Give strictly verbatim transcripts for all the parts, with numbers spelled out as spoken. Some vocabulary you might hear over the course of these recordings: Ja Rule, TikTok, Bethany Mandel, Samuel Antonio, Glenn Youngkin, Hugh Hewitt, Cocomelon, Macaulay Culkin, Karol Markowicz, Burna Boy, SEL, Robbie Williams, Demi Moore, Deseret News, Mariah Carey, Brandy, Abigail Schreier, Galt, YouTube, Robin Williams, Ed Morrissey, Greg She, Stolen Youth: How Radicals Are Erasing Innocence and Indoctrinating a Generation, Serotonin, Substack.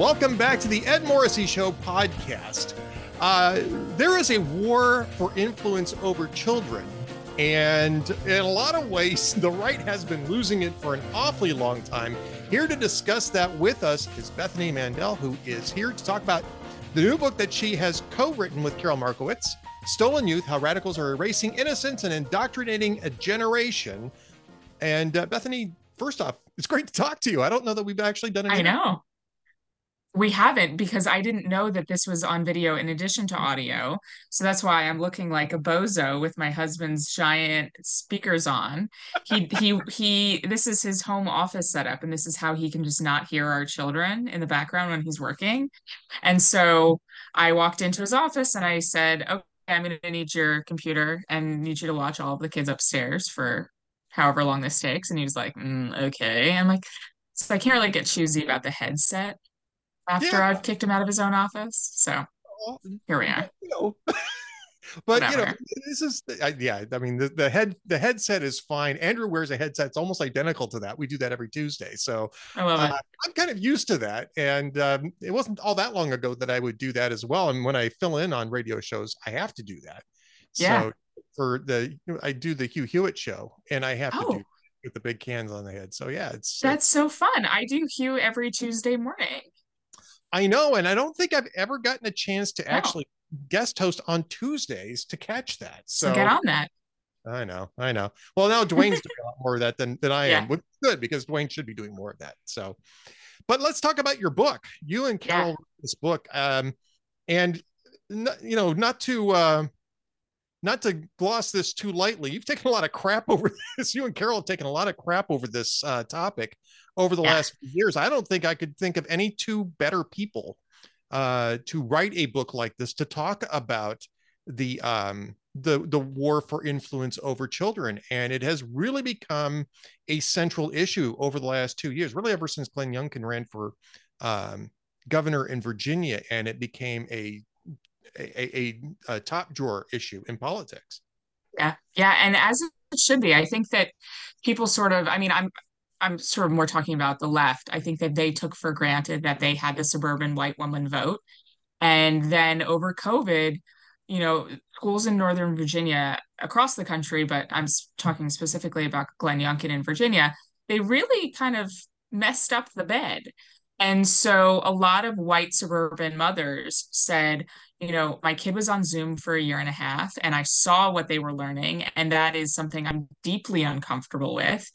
Welcome back to the Ed Morrissey Show podcast. Uh, there is a war for influence over children. And in a lot of ways, the right has been losing it for an awfully long time. Here to discuss that with us is Bethany Mandel, who is here to talk about the new book that she has co-written with Karol Markowicz, Stolen Youth: How Radicals Are Erasing Innocence and Indoctrinating a Generation. And uh, Bethany, first off, it's great to talk to you. I don't know that we've actually done it. I know. We haven't, because I didn't know that this was on video in addition to audio. So that's why I'm looking like a bozo with my husband's giant speakers on. He, he, he, this is his home office setup, and this is how he can just not hear our children in the background when he's working. And so I walked into his office and I said, okay, I'm going to need your computer and need you to watch all of the kids upstairs for however long this takes. And he was like, mm, okay. I'm like, so I can't really get choosy about the headset after yeah. I've kicked him out of his own office. So here we are. No. But Whatever. You know, this is, I, yeah, I mean, the, the head, the headset is fine. Andrew wears a headset. It's almost identical to that. We do that every Tuesday. So I love it. Uh, I'm kind of used to that. And um, it wasn't all that long ago that I would do that as well. And when I fill in on radio shows, I have to do that. Yeah. So for the, I do the Hugh Hewitt show, and I have oh. to do with the big cans on the head. So yeah, it's. That's it's, so fun. I do Hugh every Tuesday morning. I know. And I don't think I've ever gotten a chance to actually oh. guest host on Tuesdays to catch that. So, so get on that. I know. I know. Well, now Dwayne's doing a lot more of that than, than I yeah. am, which is good, because Dwayne should be doing more of that. So, but let's talk about your book. You and Karol, yeah. this book, um, and not, you know, not to, uh, not to gloss this too lightly. You've taken a lot of crap over this. You and Karol have taken a lot of crap over this uh, topic over the yeah. last few years. I don't think I could think of any two better people uh, to write a book like this, to talk about the, um, the, the war for influence over children. And it has really become a central issue over the last two years, really ever since Glenn Youngkin ran for um, governor in Virginia, and it became a A, a, a top drawer issue in politics. Yeah. Yeah. And as it should be. I think that people sort of, I mean, I'm, I'm sort of more talking about the left. I think that they took for granted that they had the suburban white woman vote. And then over COVID, you know, schools in Northern Virginia, across the country, but I'm talking specifically about Glenn Youngkin in Virginia, they really kind of messed up the bed. And so a lot of white suburban mothers said, you know, my kid was on Zoom for a year and a half and I saw what they were learning. And that is something I'm deeply uncomfortable with.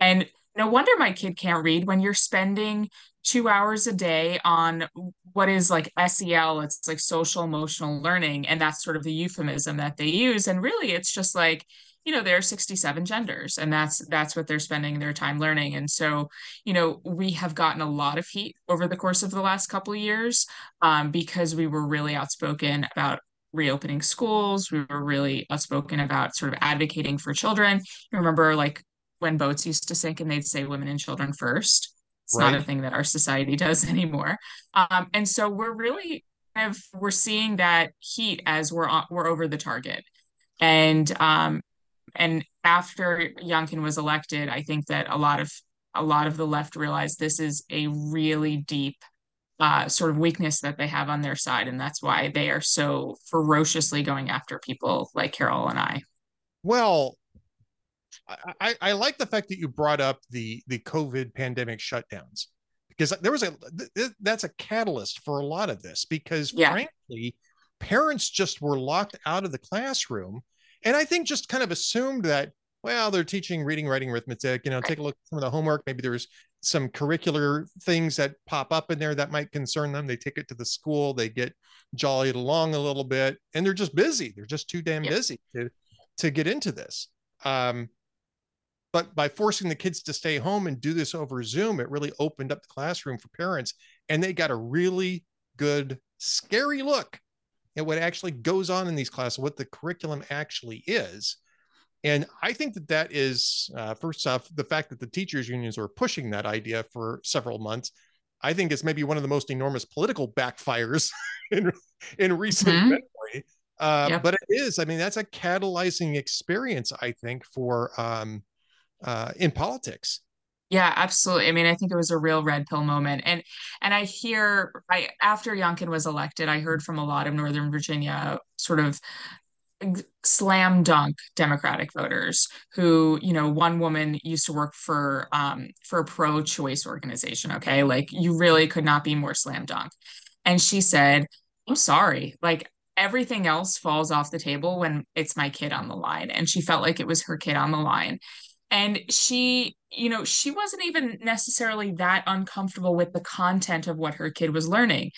And no wonder my kid can't read when you're spending two hours a day on what is like S E L. It's like social emotional learning. And that's sort of the euphemism that they use. And really, it's just like, you know, there are sixty-seven genders, and that's that's what they're spending their time learning. And so, you know, we have gotten a lot of heat over the course of the last couple of years um, because we were really outspoken about reopening schools. We were really outspoken about sort of advocating for children. You remember, like, when boats used to sink and they'd say women and children first. It's right. not a thing that our society does anymore. Um, and so we're really kind of, we're seeing that heat as we're on, we're over the target. And, um, And after Youngkin was elected, I think that a lot of a lot of the left realized this is a really deep uh, sort of weakness that they have on their side. And that's why they are so ferociously going after people like Karol and I. Well, I, I like the fact that you brought up the the COVID pandemic shutdowns, because there was a th- that's a catalyst for a lot of this, because yeah. frankly, parents just were locked out of the classroom. And I think just kind of assumed that, well, they're teaching reading, writing, arithmetic, you know, take a look at some of the homework. Maybe there's some curricular things that pop up in there that might concern them. They take it to the school, they get jollied along a little bit, and they're just busy. They're just too damn yep. busy to, to get into this. Um, but by forcing the kids to stay home and do this over Zoom, it really opened up the classroom for parents, and they got a really good, scary look and what actually goes on in these classes, what the curriculum actually is. And I think that that is, uh, first off, the fact that the teachers unions were pushing that idea for several months, I think is maybe one of the most enormous political backfires in, in recent mm-hmm. memory. Uh, yep. But it is, I mean, that's a catalyzing experience, I think, for um, uh, in politics. Yeah, absolutely. I mean, I think it was a real red pill moment. And and I hear, I, after Youngkin was elected, I heard from a lot of Northern Virginia sort of slam dunk Democratic voters who, you know, one woman used to work for um, for a pro-choice organization, okay? Like, you really could not be more slam dunk. And she said, I'm sorry, like, everything else falls off the table when it's my kid on the line. And she felt like it was her kid on the line. And she, you know, she wasn't even necessarily that uncomfortable with the content of what her kid was learning,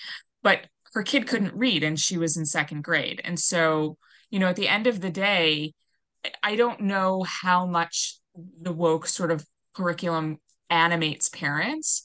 but her kid couldn't read and she was in second grade. And so, you know, at the end of the day, I don't know how much the woke sort of curriculum animates parents,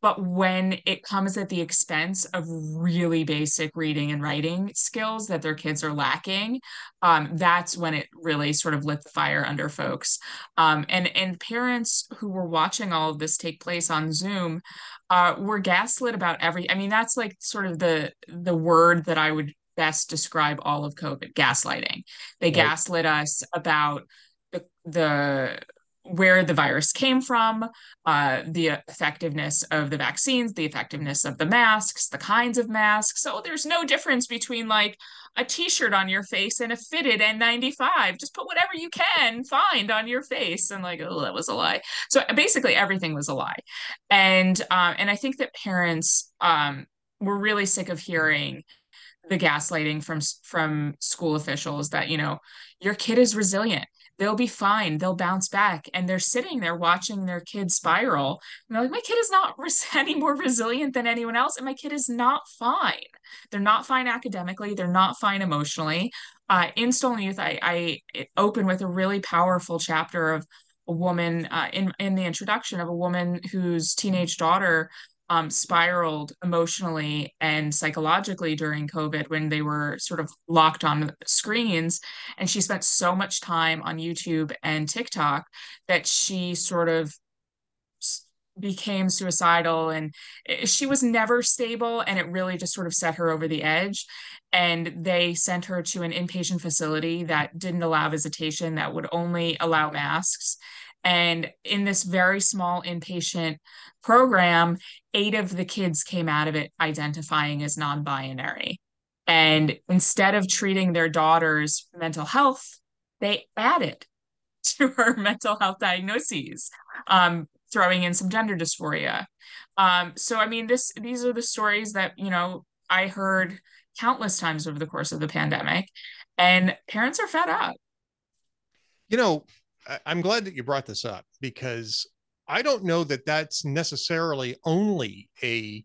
but when it comes at the expense of really basic reading and writing skills that their kids are lacking, um, that's when it really sort of lit the fire under folks. Um, and, and parents who were watching all of this take place on Zoom uh, were gaslit about every, I mean, that's like sort of the, the word that I would best describe all of COVID, gaslighting. They right. gaslit us about the, the where the virus came from, uh, the effectiveness of the vaccines, the effectiveness of the masks, the kinds of masks. So there's no difference between like a t-shirt on your face and a fitted N ninety-five. Just put whatever you can find on your face. And like, oh, that was a lie. So basically everything was a lie. And, um, and I think that parents um, were really sick of hearing the gaslighting from, from school officials that, you know, your kid is resilient. They'll be fine. They'll bounce back. And they're sitting there watching their kid spiral. And they're like, my kid is not res- any more resilient than anyone else. And my kid is not fine. They're not fine academically. They're not fine emotionally. Uh, in Stolen Youth, I, I open with a really powerful chapter of a woman uh, in, in the introduction of a woman whose teenage daughter um, spiraled emotionally and psychologically during COVID when they were sort of locked on screens. And she spent so much time on YouTube and TikTok that she sort of became suicidal, and she was never stable. And it really just sort of set her over the edge. And they sent her to an inpatient facility that didn't allow visitation, that would only allow masks. And in this very small inpatient program, eight of the kids came out of it identifying as non-binary. And instead of treating their daughter's mental health, they added to her mental health diagnoses, um, throwing in some gender dysphoria. Um, so, I mean, this these are the stories that, you know, I heard countless times over the course of the pandemic, and parents are fed up. You know, I'm glad that you brought this up, because I don't know that that's necessarily only a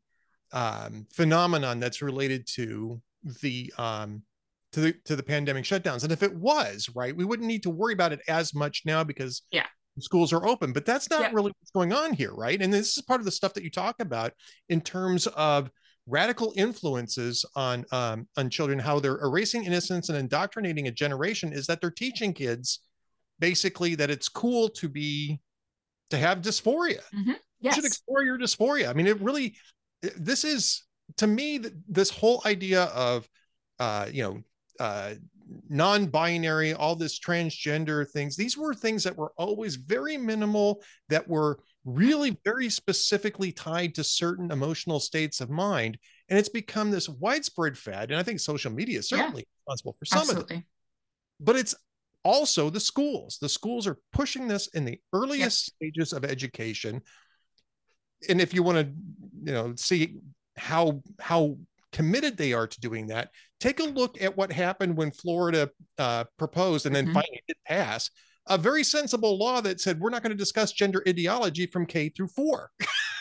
um, phenomenon that's related to the, um, to the, to the pandemic shutdowns. And if it was, right, we wouldn't need to worry about it as much now because yeah. schools are open, but that's not yeah. really what's going on here. Right. And this is part of the stuff that you talk about in terms of radical influences on, um, on children, how they're erasing innocence and indoctrinating a generation, is that they're teaching kids basically that it's cool to be, to have dysphoria. Mm-hmm. Yes. You should explore your dysphoria. I mean, it really, this is, to me, this whole idea of, uh, you know, uh, non-binary, all this transgender things, these were things that were always very minimal, that were really very specifically tied to certain emotional states of mind. And it's become this widespread fad. And I think social media is certainly yeah. responsible for some Absolutely. Of it. But it's, also, the schools, the schools are pushing this in the earliest yep. stages of education. And if you want to, you know, see how, how committed they are to doing that, take a look at what happened when Florida uh, proposed and then mm-hmm. finally did pass a very sensible law that said, we're not going to discuss gender ideology from K through four.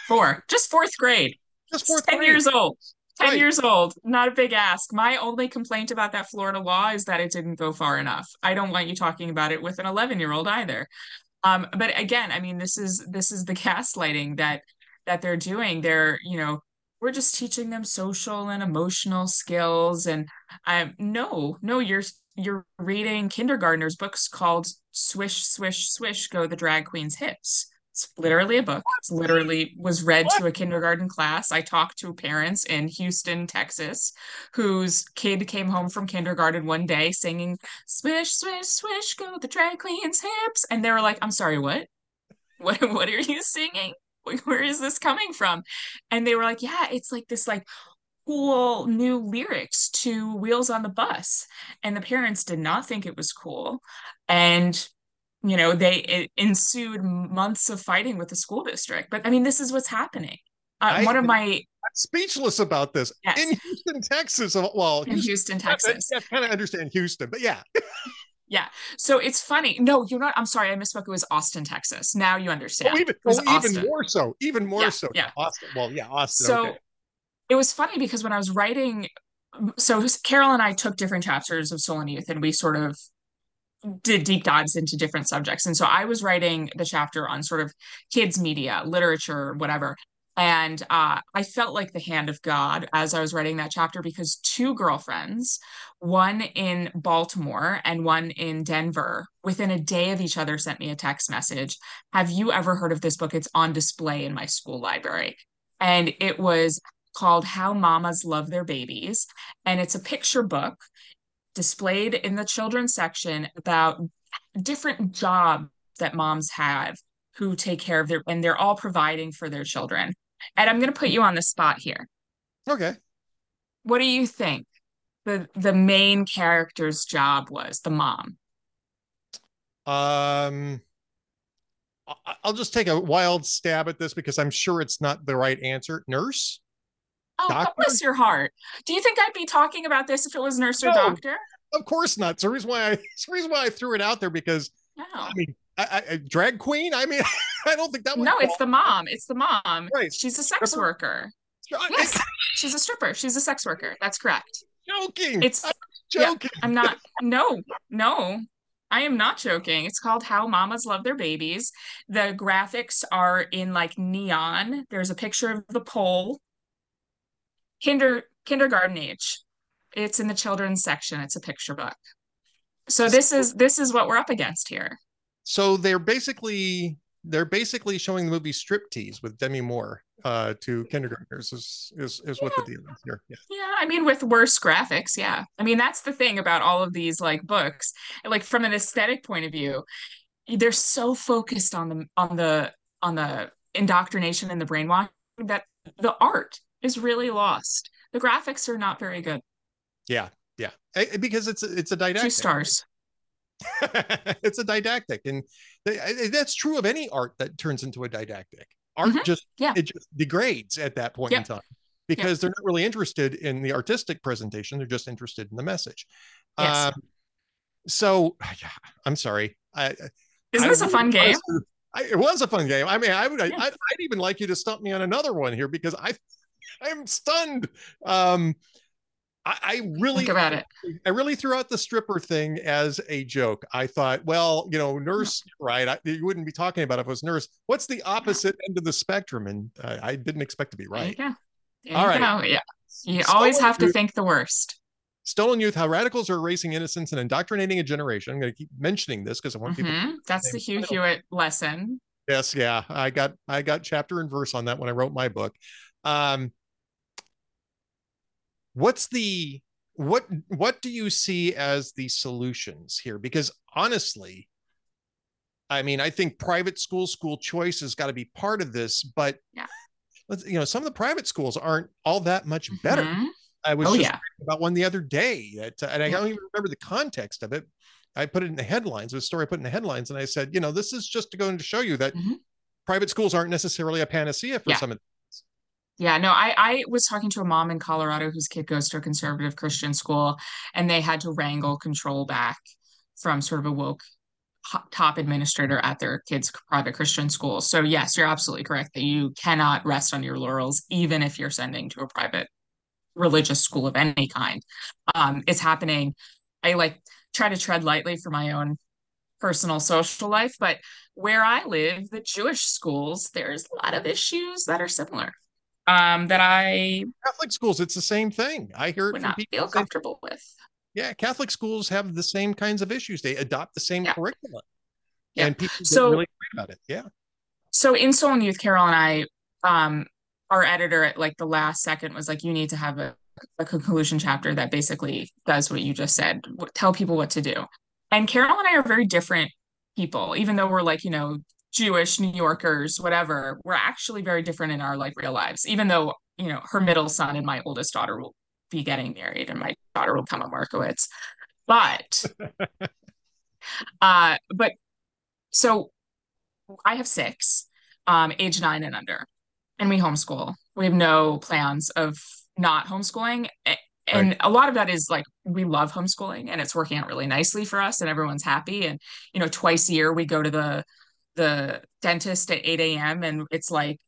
Four, just fourth grade, just fourth ten grade. years old. ten right. years old, not a big ask. My only complaint about that Florida law is that it didn't go far enough. I don't want you talking about it with an eleven year old either. Um, but again, I mean, this is, this is the gaslighting that, that they're doing. They're, you know, we're just teaching them social and emotional skills. And um, no, no, you're, you're reading kindergartners books called Swish, Swish, Swish, Go the Drag Queen's Hips. It's literally a book. It's literally was read to a kindergarten class. I talked to parents in Houston, Texas, whose kid came home from kindergarten one day singing, swish, swish, swish, go the drag queen's hips. And they were like, I'm sorry, what? what, what are you singing? Where is this coming from? And they were like, yeah, it's like this like cool new lyrics to Wheels on the Bus. And the parents did not think it was cool. And, you know, they it ensued months of fighting with the school district. But I mean, this is what's happening. Uh, I, one of my... I'm speechless about this. Yes. In Houston, Texas. Well, in Houston, Houston Texas. I, I kind of understand Houston, but yeah. Yeah. So it's funny. No, you're not. I'm sorry. I misspoke. It was Austin, Texas. Now you understand. Oh, even, it was oh, even more so. Even more yeah, so. Yeah. Austin. Well, yeah, Austin. So okay. It was funny because when I was writing, so Karol and I took different chapters of Stolen Youth and we sort of did deep dives into different subjects. And so I was writing the chapter on sort of kids' media, literature, whatever. And uh, I felt like the hand of God as I was writing that chapter because two girlfriends, one in Baltimore and one in Denver, within a day of each other sent me a text message. Have you ever heard of this book? It's on display in my school library. And it was called How Mamas Love Their Babies. And it's a picture book displayed in the children's section about different jobs that moms have who take care of their, and they're all providing for their children. And I'm going to put you on the spot here. Okay. What do you think the the main character's job was, the mom? Um, I'll just take a wild stab at this because I'm sure it's not the right answer. Nurse? Oh, doctor? Bless your heart. Do you think I'd be talking about this if it was nurse no, or doctor? Of course not. It's the reason why I, it's the reason why I threw it out there because, no. I mean, I, I, drag queen? I mean, I don't think that would No, fall. It's the mom. It's the mom. Right. She's a sex stripper. worker. Yes, she's a stripper. She's a sex worker. That's correct. Joking. It's I'm joking. Yeah, I'm not. No, no, I am not joking. It's called How Mamas Love Their Babies. The graphics are in like neon. There's a picture of the pole. Kinder kindergarten age. It's in the children's section. It's a picture book. So this is this is what we're up against here. So they're basically they're basically showing the movie Striptease with Demi Moore uh, to kindergartners is is, is yeah. what the deal is here. Yeah. yeah, I mean with worse graphics, yeah. I mean that's the thing about all of these like books. Like from an aesthetic point of view, they're so focused on the on the on the indoctrination and the brainwashing that the art is really lost. The graphics are not very good. Yeah, yeah, because it's it's a didactic. Two stars. It's a didactic, and they, that's true of any art that turns into a didactic. Art mm-hmm. just yeah. it just degrades at that point yep. in time because yep. they're not really interested in the artistic presentation; they're just interested in the message. Yes. Um, so, I'm sorry. I, Is I, this I, a fun I, game? I, it was a fun game. I mean, I would. Yeah. I, I'd even like you to stump me on another one here because I, I'm stunned. Um, I really Think about it. I really threw out the stripper thing as a joke. I thought, well, you know, nurse, no. right? I, you wouldn't be talking about it if it was nurse. What's the opposite no. end of the spectrum? And uh, I didn't expect to be right. There you go. There All you right. Go. Yeah. You Stolen always have youth. to think the worst. Stolen Youth, How Radicals Are Erasing Innocence and Indoctrinating a Generation. I'm going to keep mentioning this because I want mm-hmm. people to That's the Hugh Hewitt lesson. Yes. Yeah. I got, I got chapter and verse on that when I wrote my book. Um, What's the, what, what do you see as the solutions here? Because honestly, I mean, I think private school, school choice has got to be part of this, but yeah. let's, you know, some of the private schools aren't all that much better. Mm-hmm. I was oh, just yeah. about one the other day that, and I yeah. don't even remember the context of it. I put it in the headlines, it was a story I put in the headlines. And I said, you know, this is just to go and to show you that mm-hmm. private schools aren't necessarily a panacea for yeah. some of Yeah, no, I, I was talking to a mom in Colorado whose kid goes to a conservative Christian school, and they had to wrangle control back from sort of a woke top administrator at their kid's private Christian school. So yes, you're absolutely correct that you cannot rest on your laurels, even if you're sending to a private religious school of any kind. Um, it's happening. I like try to tread lightly for my own personal social life, but where I live, the Jewish schools, there's a lot of issues that are similar. Um, that I Catholic schools, it's the same thing. I hear it would from not people feel comfortable say, with. Yeah, Catholic schools have the same kinds of issues. They adopt the same yeah. curriculum, yeah. and people so, don't really worry about it. Yeah. So in Stolen Youth, Karol and I, um, our editor at like the last second was like, "You need to have a, a conclusion chapter that basically does what you just said. Tell people what to do." And Karol and I are very different people, even though we're like you know Jewish New Yorkers, whatever, we're actually very different in our like real lives, even though, you know, her middle son and my oldest daughter will be getting married and my daughter will become a Markowicz. But, uh, but so I have six, um, age nine and under, and we homeschool. We have no plans of not homeschooling. And right. a lot of that is like, we love homeschooling and it's working out really nicely for us and everyone's happy. And, you know, twice a year we go to the, the dentist at eight a.m. and it's like,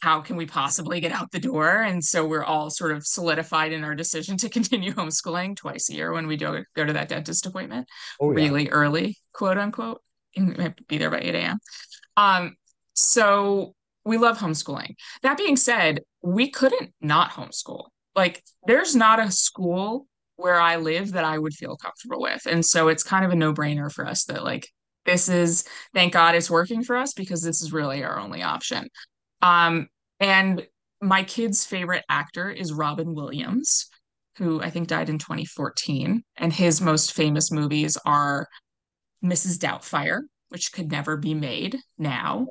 how can we possibly get out the door? And so we're all sort of solidified in our decision to continue homeschooling twice a year when we do go to that dentist appointment, oh, yeah. really early, quote unquote, and we have to be there by eight a.m. Um, so we love homeschooling. That being said, we couldn't not homeschool. Like there's not a school where I live that I would feel comfortable with. And so it's kind of a no-brainer for us that like, this is, thank God it's working for us because this is really our only option. Um, and my kid's favorite actor is Robin Williams, who I think died in twenty fourteen. And his most famous movies are Missus Doubtfire, which could never be made now,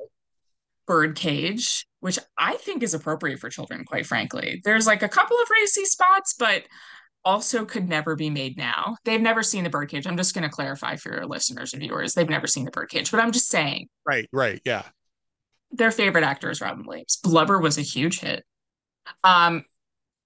Birdcage, which I think is appropriate for children, quite frankly. There's like a couple of racy spots, but also could never be made now. They've never seen the Birdcage. I'm just going to clarify for your listeners and viewers. They've never seen the Birdcage, but I'm just saying. Right, right, yeah. Their favorite actor is Robin Williams. Blubber was a huge hit. Um,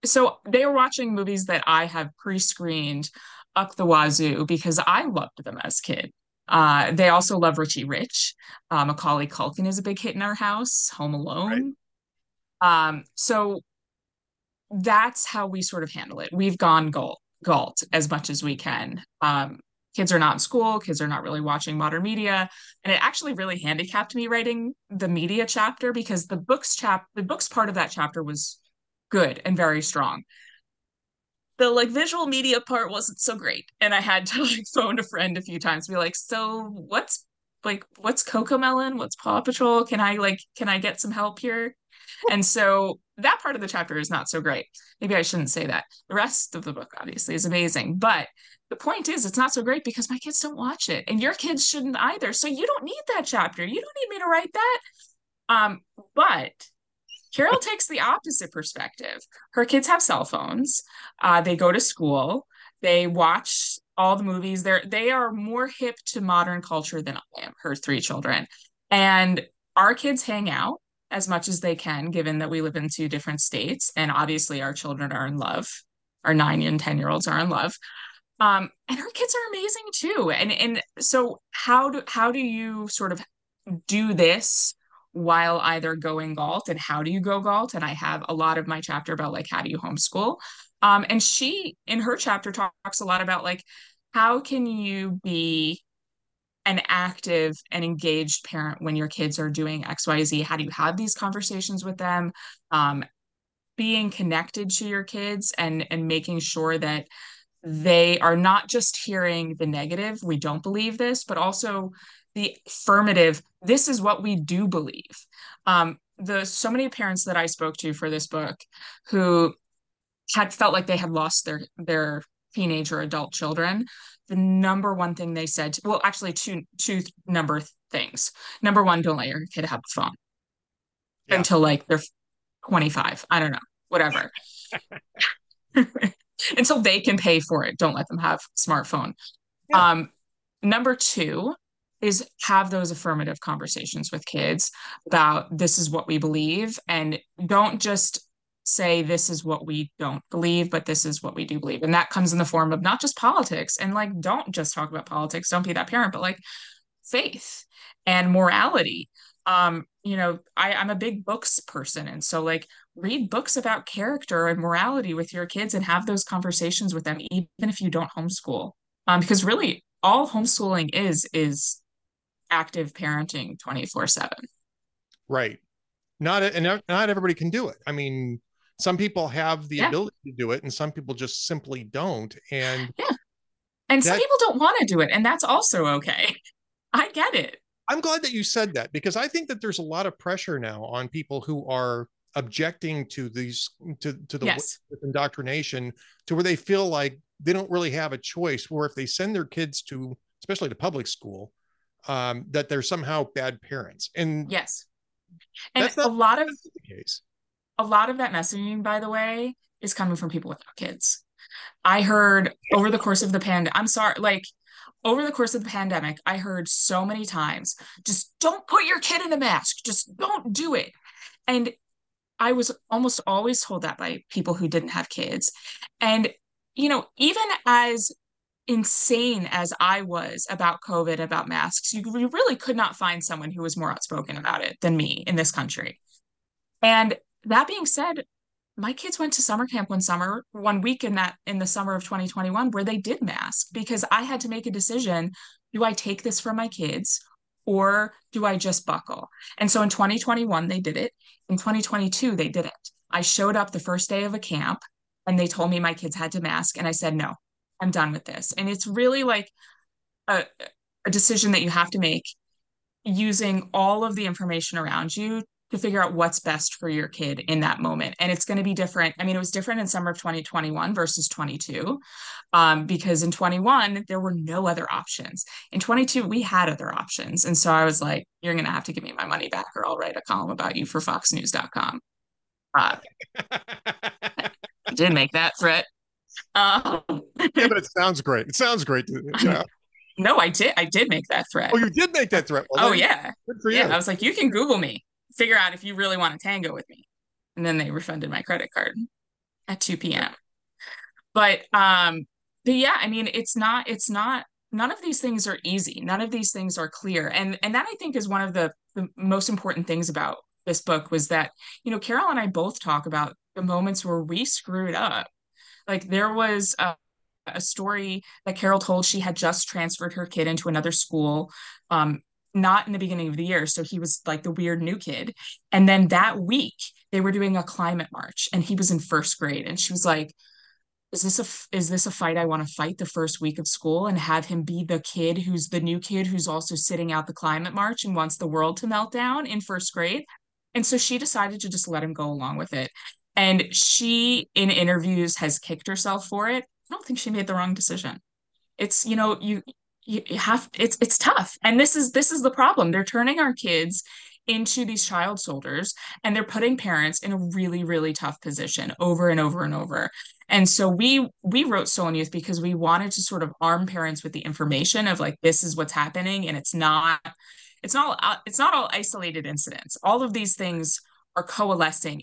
so they were watching movies that I have pre-screened up the wazoo because I loved them as a kid. Uh, they also love Richie Rich. Uh, Macaulay Culkin is a big hit in our house, Home Alone. Right. Um, so that's how we sort of handle it. We've gone galt, galt as much as we can. Um, kids are not in school. Kids are not really watching modern media. And it actually really handicapped me writing the media chapter because the books chap, the books part of that chapter was good and very strong. The like visual media part wasn't so great. And I had to like phone a friend a few times, be like, so what's like, what's Cocomelon? What's Paw Patrol? Can I like, can I get some help here? And so that part of the chapter is not so great. Maybe I shouldn't say that. The rest of the book obviously is amazing. But the point is it's not so great because my kids don't watch it and your kids shouldn't either. So you don't need that chapter. You don't need me to write that. Um, but Carol takes the opposite perspective. Her kids have cell phones. Uh, they go to school. They watch all the movies. They're, they are more hip to modern culture than I am, her three children. And our kids hang out as much as they can, given that we live in two different states. And obviously our children are in love. Our nine and ten-year-olds are in love. Um, and her kids are amazing too. And and so how do, how do you sort of do this while either going galt, and how do you go galt? And I have a lot of my chapter about like, how do you homeschool? Um, and she, in her chapter, talks a lot about like, how can you be an active and engaged parent when your kids are doing X, Y, Z? How do you have these conversations with them? Um, being connected to your kids and, and making sure that they are not just hearing the negative, we don't believe this, but also the affirmative, this is what we do believe. Um, the so many parents that I spoke to for this book who had felt like they had lost their, their teenage or adult children, the number one thing they said, to, well, actually two, two number things. Number one, don't let your kid have a phone yeah. until like they're twenty-five. I don't know, whatever. Until they can pay for it. Don't let them have a smartphone. Yeah. Um, number two is have those affirmative conversations with kids about this is what we believe, and don't just say this is what we don't believe, but this is what we do believe. And that comes in the form of not just politics, and like, don't just talk about politics, don't be that parent, but like faith and morality. Um, you know, I, I'm a big books person. And so like read books about character and morality with your kids and have those conversations with them, even if you don't homeschool. Um, because really all homeschooling is, is active parenting twenty-four seven. Right. Not, and not everybody can do it. I mean, some people have the yeah. ability to do it and some people just simply don't. And yeah. And that, some people don't want to do it. And that's also okay. I get it. I'm glad that you said that, because I think that there's a lot of pressure now on people who are objecting to these, to, to the yes. indoctrination, to where they feel like they don't really have a choice, where if they send their kids to, especially to public school, um, that they're somehow bad parents. And yes, and a lot of the case. A lot of that messaging, by the way, is coming from people without kids. I heard over the course of the pandemic, I'm sorry, like over the course of the pandemic, I heard so many times, just don't put your kid in a mask. Just don't do it. And I was almost always told that by people who didn't have kids. And, you know, even as insane as I was about COVID, about masks, you really could not find someone who was more outspoken about it than me in this country. And that being said, my kids went to summer camp one summer, one week in that in the summer of twenty twenty-one, where they did mask, because I had to make a decision. Do I take this from my kids or do I just buckle? And so in twenty twenty-one, they did it. In twenty twenty-two, they didn't. I showed up the first day of a camp and they told me my kids had to mask. And I said, no, I'm done with this. And it's really like a, a decision that you have to make using all of the information around you to figure out what's best for your kid in that moment. And it's going to be different. I mean, it was different in summer of twenty twenty-one versus twenty-two, um, because in twenty-one, there were no other options. In twenty-two, we had other options. And so I was like, you're going to have to give me my money back or I'll write a column about you for fox news dot com. Uh, I did make that threat. Um, yeah, but it sounds great. It sounds great. To, yeah. No, I did. I did make that threat. Oh, you did make that threat. Well, oh, yeah. Good for you. Yeah, I was like, you can Google me. Figure out if you really want to tango with me. And then they refunded my credit card at two p.m. But, um, but yeah, I mean, it's not, it's not, none of these things are easy. None of these things are clear. And, and that I think is one of the, the most important things about this book was that, you know, Karol and I both talk about the moments where we screwed up. Like there was a, a story that Karol told. She had just transferred her kid into another school, um, not in the beginning of the year. So he was like the weird new kid. And then that week they were doing a climate march and he was in first grade. And she was like, is this a, is this a fight I want to fight the first week of school and have him be the kid who's the new kid who's also sitting out the climate march and wants the world to melt down in first grade? And so she decided to just let him go along with it. And she in interviews has kicked herself for it. I don't think she made the wrong decision. It's, you know, you, You have it's it's tough. And this is this is the problem. They're turning our kids into these child soldiers and they're putting parents in a really, really tough position over and over and over. And so we we wrote Stolen Youth because we wanted to sort of arm parents with the information of like, this is what's happening. And it's not it's not it's not all isolated incidents. All of these things are coalescing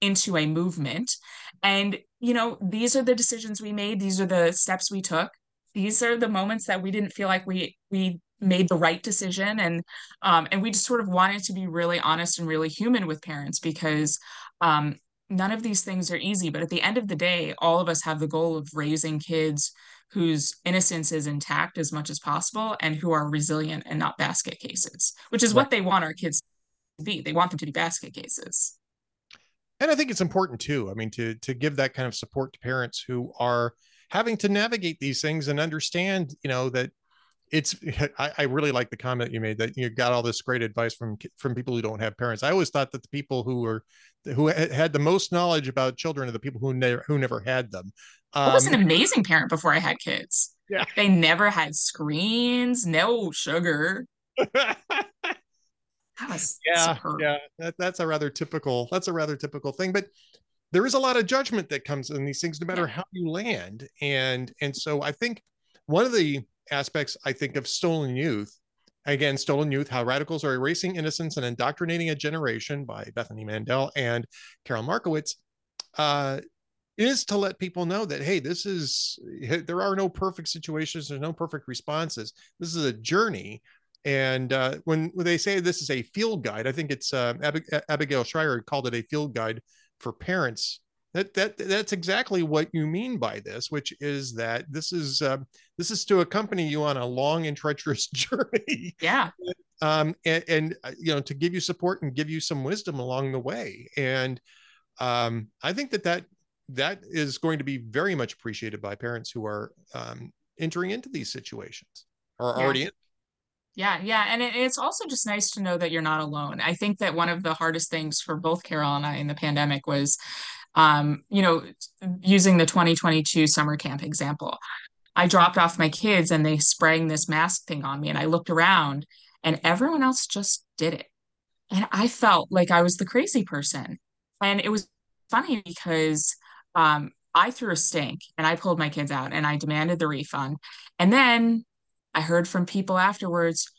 into a movement. And, you know, these are the decisions we made. These are the steps we took. These are the moments that we didn't feel like we we made the right decision. And um, and we just sort of wanted to be really honest and really human with parents because um, none of these things are easy. But at the end of the day, all of us have the goal of raising kids whose innocence is intact as much as possible and who are resilient and not basket cases, which is what they want our kids to be. They want them to be basket cases. And I think it's important, too. I mean, to to give that kind of support to parents who are having to navigate these things and understand, you know, that it's, I, I really like the comment you made that you got all this great advice from, from people who don't have parents. I always thought that the people who were, who had the most knowledge about children are the people who never, who never had them. Um, I was an amazing parent before I had kids. Yeah. They never had screens, no sugar. That was yeah, superb. Yeah. That, that's a rather typical, that's a rather typical thing, but there is a lot of judgment that comes in these things, no matter how you land. And, and so I think one of the aspects I think of Stolen Youth, again, Stolen Youth, How Radicals Are Erasing Innocence and Indoctrinating a Generation by Bethany Mandel and Karol Markowicz, uh, is to let people know that, hey, this is, there are no perfect situations. There's no perfect responses. This is a journey. And uh, when, when they say this is a field guide, I think it's uh, Ab- Abigail Schreier called it a field guide for parents. That that that's exactly what you mean by this, which is that this is uh, this is to accompany you on a long and treacherous journey. Yeah. Um, and, and you know, to give you support and give you some wisdom along the way. And um, I think that that that is going to be very much appreciated by parents who are um, entering into these situations or yeah. already in. Yeah. Yeah. And it, it's also just nice to know that you're not alone. I think that one of the hardest things for both Karol and I in the pandemic was, um, you know, using the twenty twenty-two summer camp example. I dropped off my kids and they sprang this mask thing on me, and I looked around and everyone else just did it. And I felt like I was the crazy person. And it was funny because um, I threw a stink and I pulled my kids out and I demanded the refund. And then I heard from people afterwards,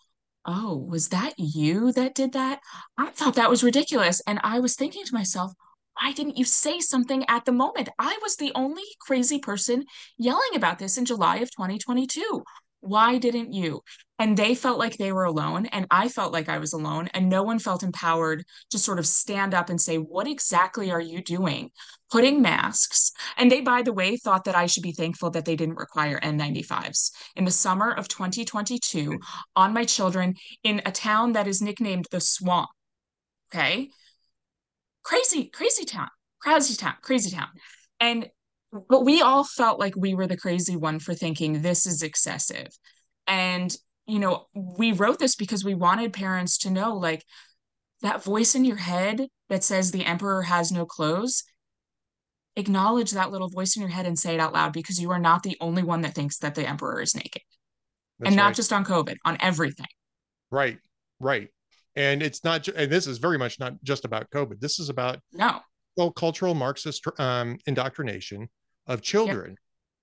oh, was that you that did that? I thought that was ridiculous. And I was thinking to myself, why didn't you say something at the moment? I was the only crazy person yelling about this in July of twenty twenty-two. Why didn't you? And they felt like they were alone, and I felt like I was alone, and no one felt empowered to sort of stand up and say, what exactly are you doing? Putting masks. And they, by the way, thought that I should be thankful that they didn't require N ninety-fives. In the summer of twenty twenty-two, on my children in a town that is nicknamed the Swamp. Okay. Crazy, crazy town, crazy town, crazy town. And, but we all felt like we were the crazy one for thinking this is excessive. And, you know, we wrote this because we wanted parents to know, like, that voice in your head that says the emperor has no clothes, acknowledge that little voice in your head and say it out loud, because you are not the only one that thinks that the emperor is naked. That's and not right. Just on COVID, on everything. Right, right. And it's not, and this is very much not just about COVID. This is about no well, cultural Marxist um, indoctrination of children.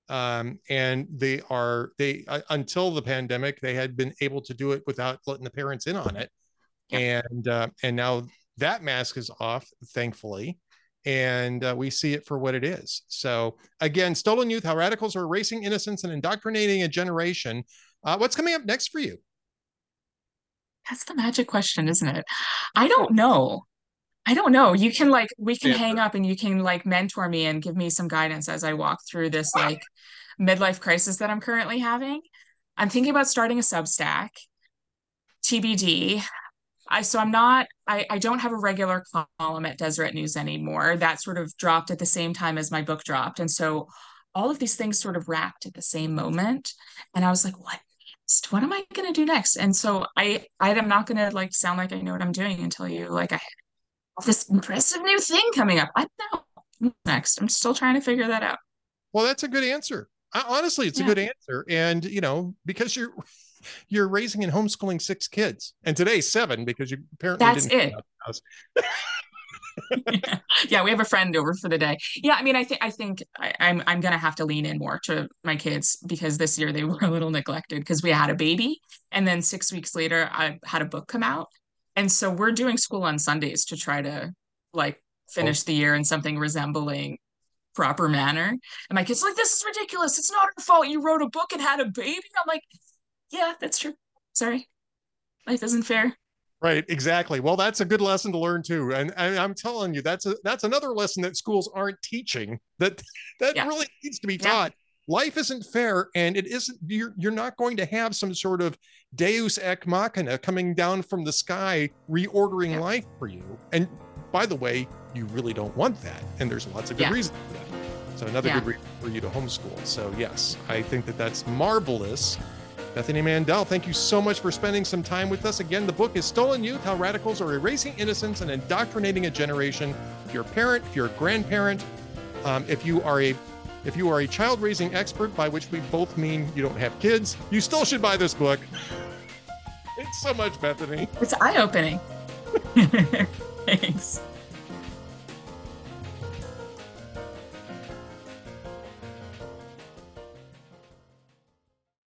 Yep. Um, and they are, they, uh, until the pandemic, they had been able to do it without letting the parents in on it. Yep. And, uh, and now that mask is off, thankfully. And uh, we see it for what it is. So again, Stolen Youth, How Radicals Are Erasing Innocence and Indoctrinating a Generation. Uh, what's coming up next for you? That's the magic question, isn't it? I don't know. I don't know. You can like, we can yeah. hang up and you can like mentor me and give me some guidance as I walk through this like midlife crisis that I'm currently having. I'm thinking about starting a Substack, T B D. I, so I'm not, I, I don't have a regular column at Deseret News anymore. That sort of dropped at the same time as my book dropped. And so all of these things sort of wrapped at the same moment. And I was like, what? What am I going to do next? And so I, I'm not going to like sound like I know what I'm doing until you like I have this impressive new thing coming up. I don't know next. I'm still trying to figure that out. Well, that's a good answer. I, honestly, it's yeah. a good answer. And you know, because you're you're raising and homeschooling six kids, and today seven because you apparently that's didn't it. yeah. yeah, we have a friend over for the day. Yeah, I mean, I think I think I, I'm I'm gonna have to lean in more to my kids because this year they were a little neglected because we had a baby, and then six weeks later I had a book come out, and so we're doing school on Sundays to try to like finish oh. the year in something resembling proper manner. And my kids are like, "This is ridiculous! It's not our fault. You wrote a book and had a baby." I'm like, "Yeah, that's true. Sorry, life isn't fair." Right, exactly. Well, that's a good lesson to learn too, and, and I'm telling you, that's a, that's another lesson that schools aren't teaching. That that yeah. really needs to be taught. Yeah. Life isn't fair, and it isn't. You're you're not going to have some sort of Deus ex machina coming down from the sky reordering yeah. life for you. And by the way, you really don't want that. And there's lots of good yeah. reasons for that. So another yeah. good reason for you to homeschool. So yes, I think that that's marvelous. Bethany Mandel, thank you so much for spending some time with us. Again, the book is Stolen Youth, How Radicals Are Erasing Innocence and Indoctrinating a Generation. If you're a parent, if you're a grandparent, um, if you are a if you are a child-raising expert, by which we both mean you don't have kids, you still should buy this book. It's so much, Bethany. It's eye-opening. Thanks.